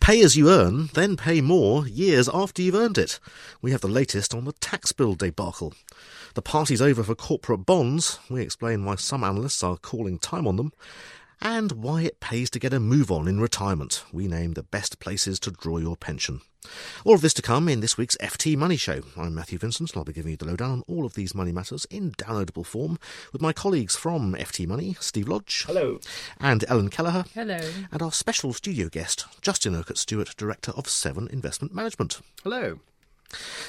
Pay as you earn, then pay more years after you've earned it. We have the latest on the tax bill debacle. The party's over for corporate bonds. We explain why some analysts are calling time on them and why it pays to get a move on in retirement. We name the best places to draw your pension. All of this to come in this week's FT Money Show. I'm Matthew Vincent, and I'll be giving you the lowdown on all of these money matters in downloadable form with my colleagues from FT Money, Steve Lodge. Hello. And Ellen Kelleher. Hello. And our special studio guest, Justin Urquhart-Stewart, Director of Seven Investment Management. Hello.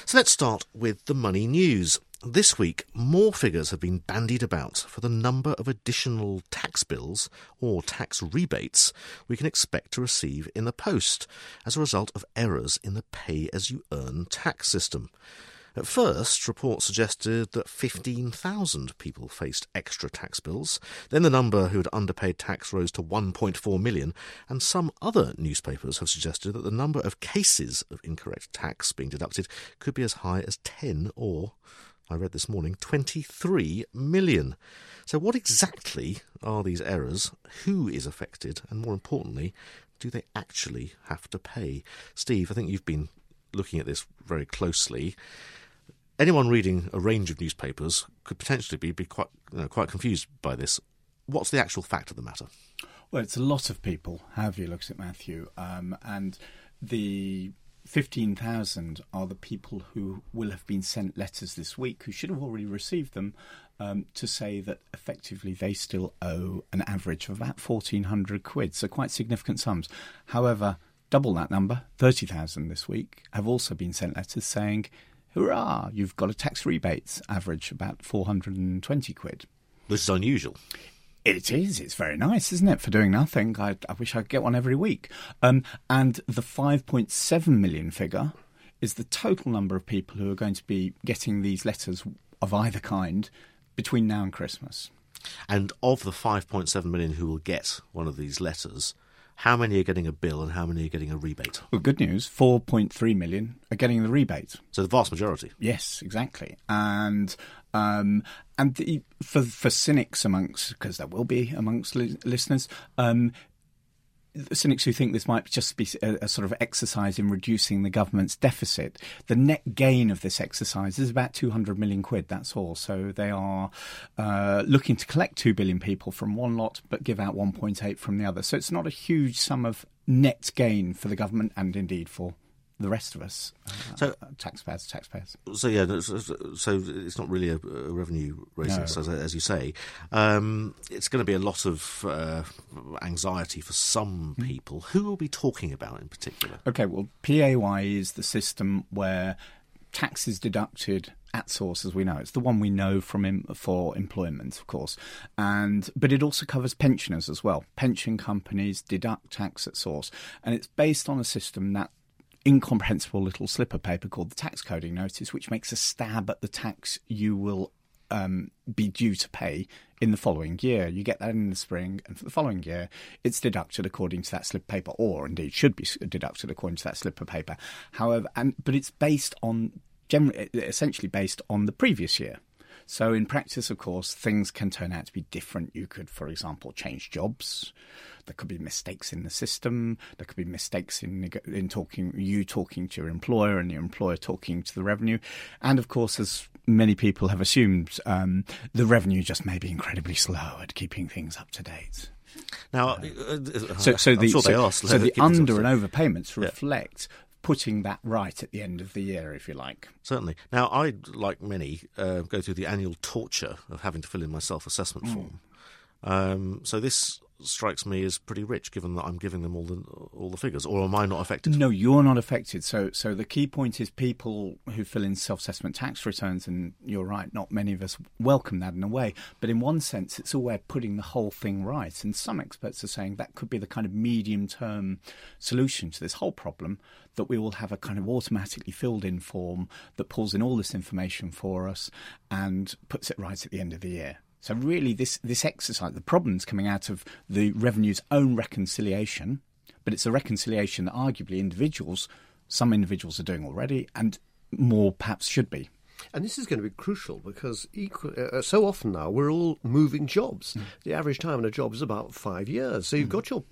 So let's start with the money news. This week, more figures have been bandied about for the number of additional tax bills or tax rebates we can expect to receive in the post as a result of errors in the pay-as-you-earn tax system. At first, reports suggested that 15,000 people faced extra tax bills. Then the number who had underpaid tax rose to 1.4 million, and some other newspapers have suggested that the number of cases of incorrect tax being deducted could be as high as 10 or... I read this morning, 23 million. So what exactly are these errors? Who is affected? And more importantly, do they actually have to pay? Steve, I think you've been looking at this very closely. Anyone reading a range of newspapers could potentially be quite confused by this. What's the actual fact of the matter? Well, it's a lot of people. Have you looked at Matthew? And the 15,000 are the people who will have been sent letters this week who should have already received them to say that effectively they still owe an average of about 1,400 quid, so quite significant sums. However, double that number, 30,000 this week, have also been sent letters saying, hurrah, you've got a tax rebate, average about 420 quid. This is unusual. It is. It's very nice, isn't it, for doing nothing? I wish I could get one every week. And the 5.7 million figure is the total number of people who are going to be getting these letters of either kind between now and Christmas. And of the 5.7 million who will get one of these letters, how many are getting a bill and how many are getting a rebate? Well, good news, 4.3 million are getting the rebate. So the vast majority. Yes, exactly. And for cynics amongst, because there will be amongst listeners, the cynics who think this might just be a sort of exercise in reducing the government's deficit, the net gain of this exercise is about 200 million quid, that's all. So they are looking to collect 2 billion people from one lot but give out 1.8 from the other. So it's not a huge sum of net gain for the government and indeed for the rest of us, taxpayers. So, yeah, so it's not really a revenue raising, no. As you say. It's going to be a lot of anxiety for some people. Who will be talking about in particular? OK, well, PAYE is the system where tax is deducted at source, as we know. It's the one we know for employment, of course. But it also covers pensioners as well. Pension companies deduct tax at source. And it's based on a system that incomprehensible little slip of paper called the tax coding notice, which makes a stab at the tax you will be due to pay in the following year. You get that in the spring, and for the following year, it's deducted according to that slip of paper, or indeed should be deducted according to that slip of paper. However, but it's based on essentially based on the previous year. So in practice, of course, things can turn out to be different. You could, for example, change jobs. There could be mistakes in the system. There could be mistakes in talking to your employer and your employer talking to the revenue. And, of course, as many people have assumed, the revenue just may be incredibly slow at keeping things up to date. Now, so the under and over payments reflect putting that right at the end of the year, if you like. Certainly. Now, I, like many, go through the annual torture of having to fill in my self-assessment form. So this strikes me as pretty rich, given that I'm giving them all the figures. Or am I not affected? No, you're not affected. So the key point is people who fill in self-assessment tax returns, and you're right, not many of us welcome that in a way. But in one sense, it's a way of putting the whole thing right. And some experts are saying that could be the kind of medium-term solution to this whole problem, that we will have a kind of automatically filled-in form that pulls in all this information for us and puts it right at the end of the year. So really this exercise, the problem's coming out of the revenue's own reconciliation, but it's a reconciliation that arguably some individuals are doing already, and more perhaps should be. And this is going to be crucial because so often now we're all moving jobs. Mm. The average time in a job is about 5 years. So you've got your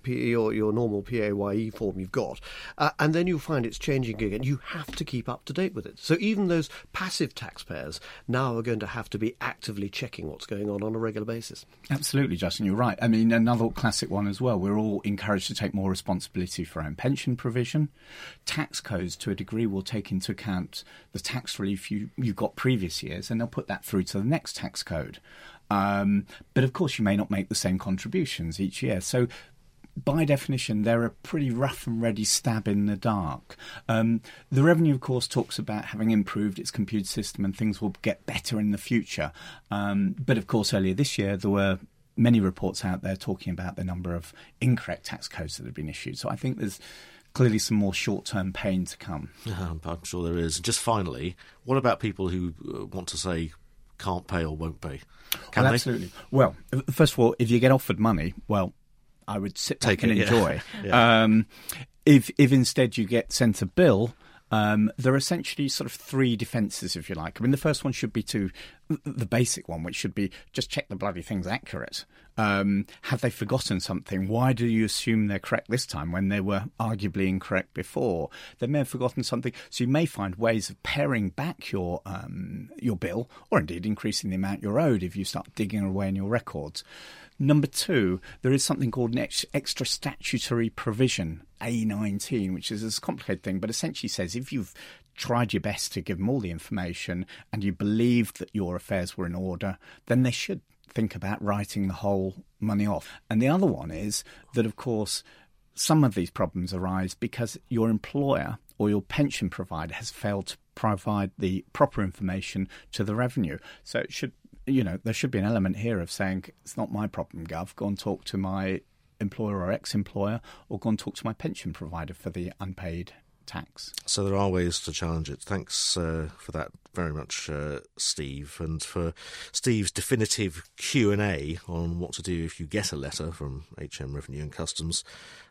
normal PAYE form you've got, and then you find it's changing again. You have to keep up to date with it. So even those passive taxpayers now are going to have to be actively checking what's going on a regular basis. Absolutely, Justin, you're right. I mean, another classic one as well. We're all encouraged to take more responsibility for our own pension provision. Tax codes, to a degree, will take into account the tax relief you got previous years, and they'll put that through to the next tax code. But of course, you may not make the same contributions each year. So by definition, they're a pretty rough and ready stab in the dark. The revenue, of course, talks about having improved its computer system and things will get better in the future. But of course, earlier this year, there were many reports out there talking about the number of incorrect tax codes that have been issued. So I think there's clearly some more short-term pain to come. I'm sure there is. Just finally, what about people who want to say can't pay or won't pay? Well, absolutely. Well, first of all, if you get offered money, well, I would sit back and enjoy. Yeah. If instead you get sent a bill, there are essentially sort of three defences, if you like. I mean, the first one should be the basic one, which should be just check the bloody thing's accurate. Have they forgotten something? Why do you assume they're correct this time when they were arguably incorrect before? They may have forgotten something. So you may find ways of paring back your bill, or indeed increasing the amount you're owed if you start digging away in your records. Number two, there is something called an extra statutory provision, A19, which is a complicated thing, but essentially says if you've tried your best to give them all the information and you believed that your affairs were in order, then they should think about writing the whole money off. And the other one is that, of course, some of these problems arise because your employer or your pension provider has failed to provide the proper information to the revenue. So it should, there should be an element here of saying, it's not my problem, Gov, go and talk to my employer or ex-employer, or go and talk to my pension provider for the unpaid tax. So there are ways to challenge it. Thanks for that very much, Steve, and for Steve's definitive Q&A on what to do if you get a letter from HM Revenue and Customs,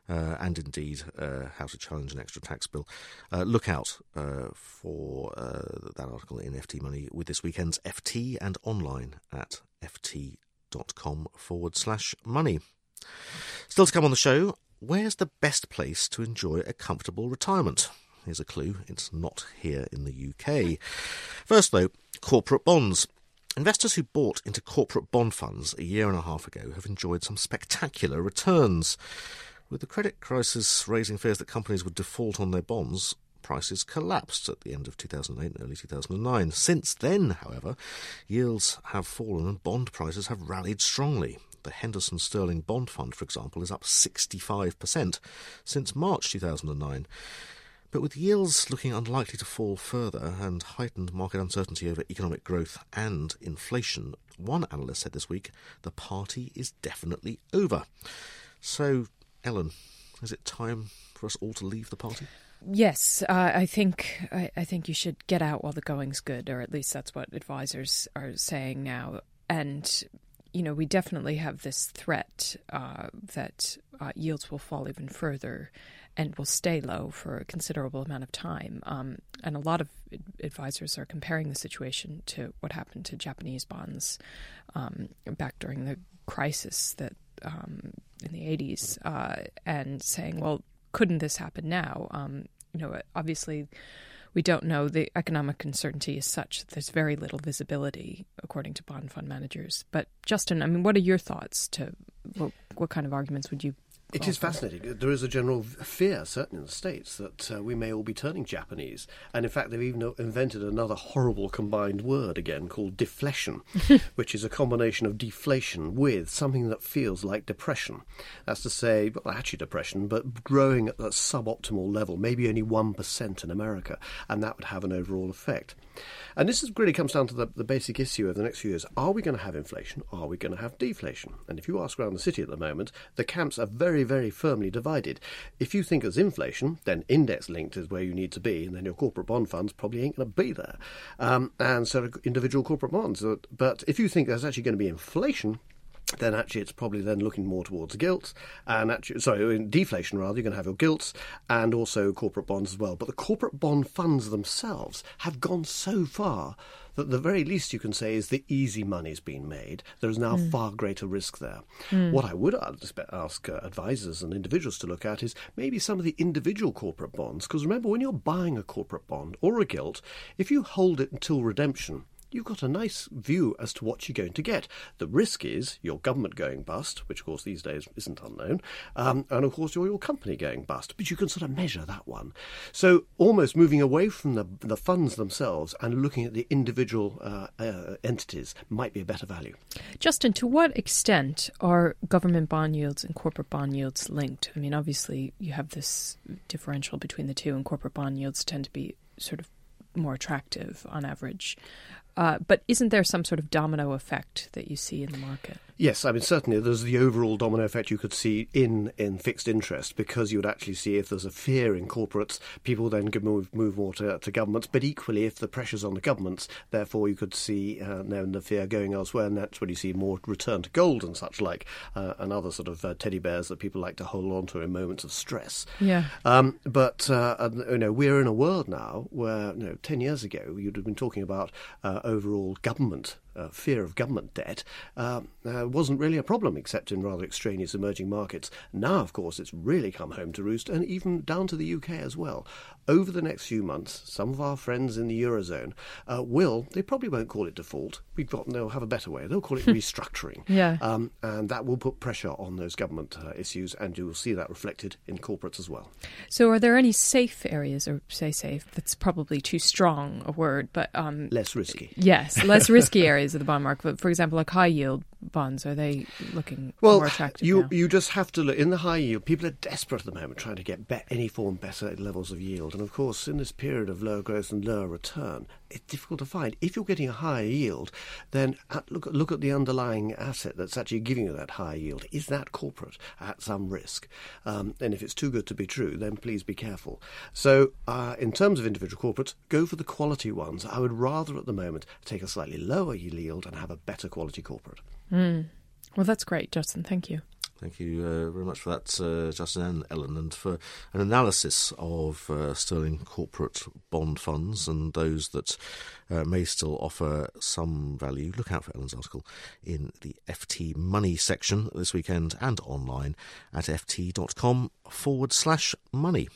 and indeed how to challenge an extra tax bill. Look out for that article in FT Money with this weekend's FT, and online at ft.com/money. Still to come on the show, where's the best place to enjoy a comfortable retirement? Here's a clue, it's not here in the UK. First, though, corporate bonds. Investors who bought into corporate bond funds a year and a half ago have enjoyed some spectacular returns. With the credit crisis raising fears that companies would default on their bonds, prices collapsed at the end of 2008 and early 2009. Since then, however, yields have fallen and bond prices have rallied strongly. The Henderson-Sterling Bond Fund, for example, is up 65% since March 2009. But with yields looking unlikely to fall further and heightened market uncertainty over economic growth and inflation, one analyst said this week, the party is definitely over. So, Ellen, is it time for us all to leave the party? Yes, I think you should get out while the going's good, or at least that's what advisors are saying now. And we definitely have this threat that yields will fall even further and will stay low for a considerable amount of time. And a lot of advisors are comparing the situation to what happened to Japanese bonds back during the crisis that in the 80s, and saying, well, couldn't this happen now? Obviously, we don't know. The economic uncertainty is such that there's very little visibility, according to bond fund managers. But Justin, what are your thoughts to what kind of arguments would you... It is fascinating. There is a general fear, certainly in the States, that we may all be turning Japanese. And in fact, they've even invented another horrible combined word again called deflation, which is a combination of deflation with something that feels like depression. That's to say, well, actually depression, but growing at that suboptimal level, maybe only 1% in America, and that would have an overall effect. And this is really comes down to the basic issue of the next few years. Are we going to have inflation? Are we going to have deflation? And if you ask around the city at the moment, the camps are very firmly divided. If you think it's inflation, then index-linked is where you need to be, and then your corporate bond funds probably ain't going to be there. And so individual corporate bonds. But if you think there's actually going to be inflation, then actually it's probably then looking more towards gilts and deflation rather. You're going to have your gilts and also corporate bonds as well. But the corporate bond funds themselves have gone so far that the very least you can say is the easy money's been made. There is now far greater risk there. What I would ask advisors and individuals to look at is maybe some of the individual corporate bonds. Because remember, when you're buying a corporate bond or a gilt, if you hold it until redemption, you've got a nice view as to what you're going to get. The risk is your government going bust, which, of course, these days isn't unknown, and, of course, your company going bust. But you can sort of measure that one. So almost moving away from the funds themselves and looking at the individual entities might be a better value. Justin, to what extent are government bond yields and corporate bond yields linked? I mean, obviously, you have this differential between the two, and corporate bond yields tend to be sort of more attractive on average. But isn't there some sort of domino effect that you see in the market? Yes, I mean, certainly there's the overall domino effect you could see in fixed interest, because you would actually see if there's a fear in corporates, people then could move more to governments. But equally, if the pressure's on the governments, therefore you could see then the fear going elsewhere, and that's when you see more return to gold and such like, and other sort of teddy bears that people like to hold on to in moments of stress. Yeah. But we're in a world now where 10 years ago you'd have been talking about overall government fear of government debt wasn't really a problem, except in rather extraneous emerging markets. Now, of course, it's really come home to roost, and even down to the UK as well. Over the next few months, some of our friends in the Eurozone they probably won't call it default. They'll have a better way. They'll call it restructuring. Yeah. And that will put pressure on those government issues, and you will see that reflected in corporates as well. So are there any safe areas, or say safe, that's probably too strong a word, but... less risky. Yes, less risky areas. Of the bond market, but for example, like high yield bonds, are they looking more attractive now? You just have to look in the high yield. People are desperate at the moment trying to get better levels of yield, and of course, in this period of lower growth and lower return, it's difficult to find. If you're getting a higher yield, then look at the underlying asset that's actually giving you that higher yield. Is that corporate at some risk? And if it's too good to be true, then please be careful. So in terms of individual corporates, go for the quality ones. I would rather at the moment take a slightly lower yield and have a better quality corporate. Well, that's great, Justin. Thank you. Thank you very much for that, Justin and Ellen, and for an analysis of sterling corporate bond funds and those that may still offer some value. Look out for Ellen's article in the FT Money section this weekend and online at ft.com/money.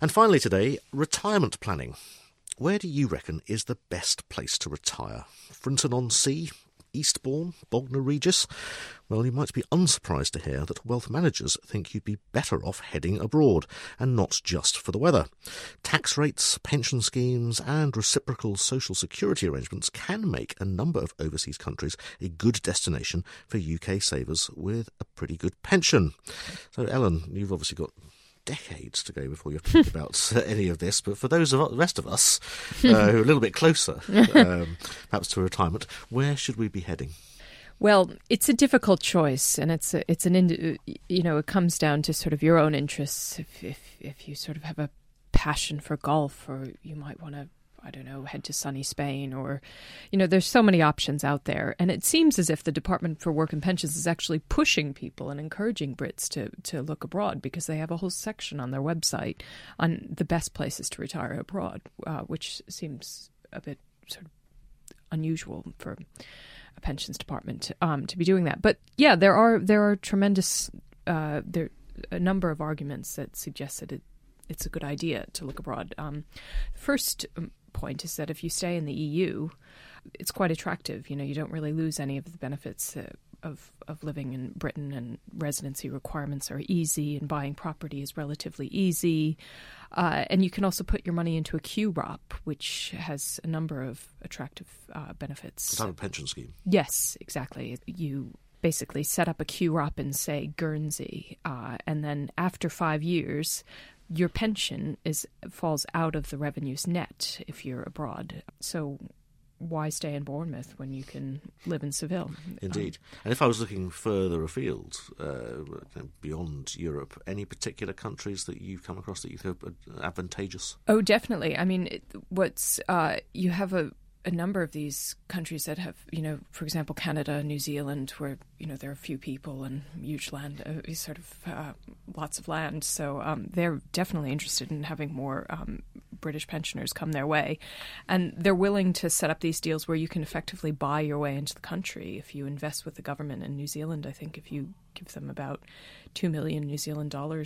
And finally today, retirement planning. Where do you reckon is the best place to retire? Frinton-on-Sea? Eastbourne? Bognor Regis? Well, you might be unsurprised to hear that wealth managers think you'd be better off heading abroad, and not just for the weather. Tax rates, pension schemes and reciprocal social security arrangements can make a number of overseas countries a good destination for UK savers with a pretty good pension. So, Ellen, you've obviously got decades to go before you have to think about any of this, but for those of the rest of us who are a little bit closer perhaps to retirement, where should we be heading? Well, it's a difficult choice, and it comes down to sort of your own interests. If you sort of have a passion for golf, or you might want to, I don't know, head to sunny Spain, or, there's so many options out there. And it seems as if the Department for Work and Pensions is actually pushing people and encouraging Brits to look abroad, because they have a whole section on their website on the best places to retire abroad, which seems a bit sort of unusual for a pensions department to be doing that. But yeah, there are tremendous, a number of arguments that suggest that it's a good idea to look abroad. First point is that if you stay in the EU, it's quite attractive. You don't really lose any of the benefits of living in Britain, and residency requirements are easy, and buying property is relatively easy. And you can also put your money into a QROP, which has a number of attractive benefits. It's not a pension scheme. Yes, exactly. You basically set up a QROP in, say, Guernsey, and then after 5 years, your pension falls out of the revenues net if you're abroad. So why stay in Bournemouth when you can live in Seville? Indeed. And if I was looking further afield, beyond Europe, any particular countries that you've come across that you think are advantageous? Oh, definitely. I mean, you have a number of these countries that have, for example, Canada, New Zealand, where, there are few people and huge land, lots of land. So they're definitely interested in having more British pensioners come their way. And they're willing to set up these deals where you can effectively buy your way into the country if you invest with the government. In New Zealand, I think if you give them about $2 million, they'll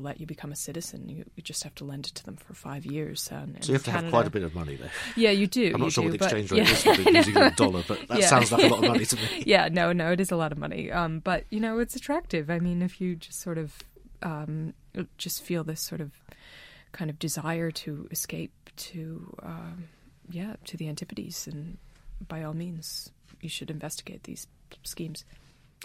let you become a citizen. You just have to lend it to them for 5 years. And so you have to have quite a bit of money there. Yeah, you do. I'm not sure what the exchange rate is for the New Zealand dollar, but that sounds like a lot of money to me. Yeah, no, it is a lot of money. But, it's attractive. I mean, if you just sort of just feel this sort of kind of desire to escape to the antipodes, and by all means, you should investigate these schemes.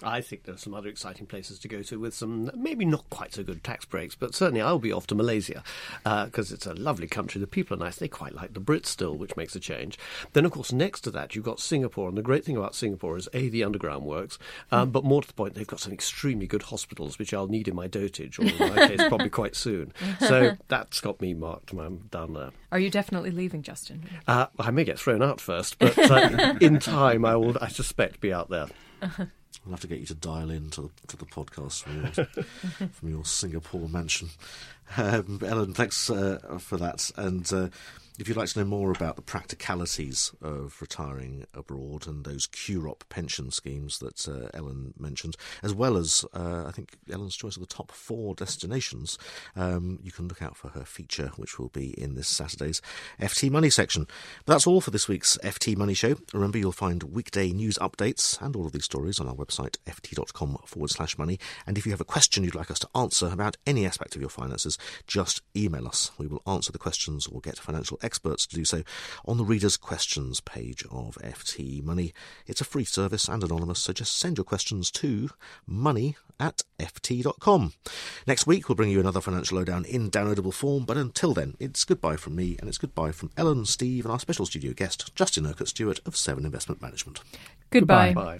I think there are some other exciting places to go to with some maybe not quite so good tax breaks, but certainly I'll be off to Malaysia because it's a lovely country. The people are nice. They quite like the Brits still, which makes a change. Then, of course, next to that, you've got Singapore. And the great thing about Singapore is, A, the underground works, but more to the point, they've got some extremely good hospitals, which I'll need in my dotage, or in my case, probably quite soon. So that's got me marked when I'm down there. Are you definitely leaving, Justin? I may get thrown out first, but in time I will, I suspect, be out there. Uh-huh. I'll have to get you to dial in to the podcast from your Singapore mansion. Ellen, thanks for that. And if you'd like to know more about the practicalities of retiring abroad and those QROP pension schemes that Ellen mentioned, as well as, I think, Ellen's choice of the top 4 destinations, you can look out for her feature, which will be in this Saturday's FT Money section. But that's all for this week's FT Money Show. Remember, you'll find weekday news updates and all of these stories on our website, ft.com/money. And if you have a question you'd like us to answer about any aspect of your finances, just email us. We will answer the questions or get financial experts to do so on the Reader's Questions page of FT Money. It's a free service and anonymous, so just send your questions to money@ft.com. Next week, we'll bring you another financial lowdown in downloadable form, but until then, it's goodbye from me, and it's goodbye from Ellen, Steve, and our special studio guest, Justin Urquhart-Stewart of Seven Investment Management. Goodbye. Goodbye.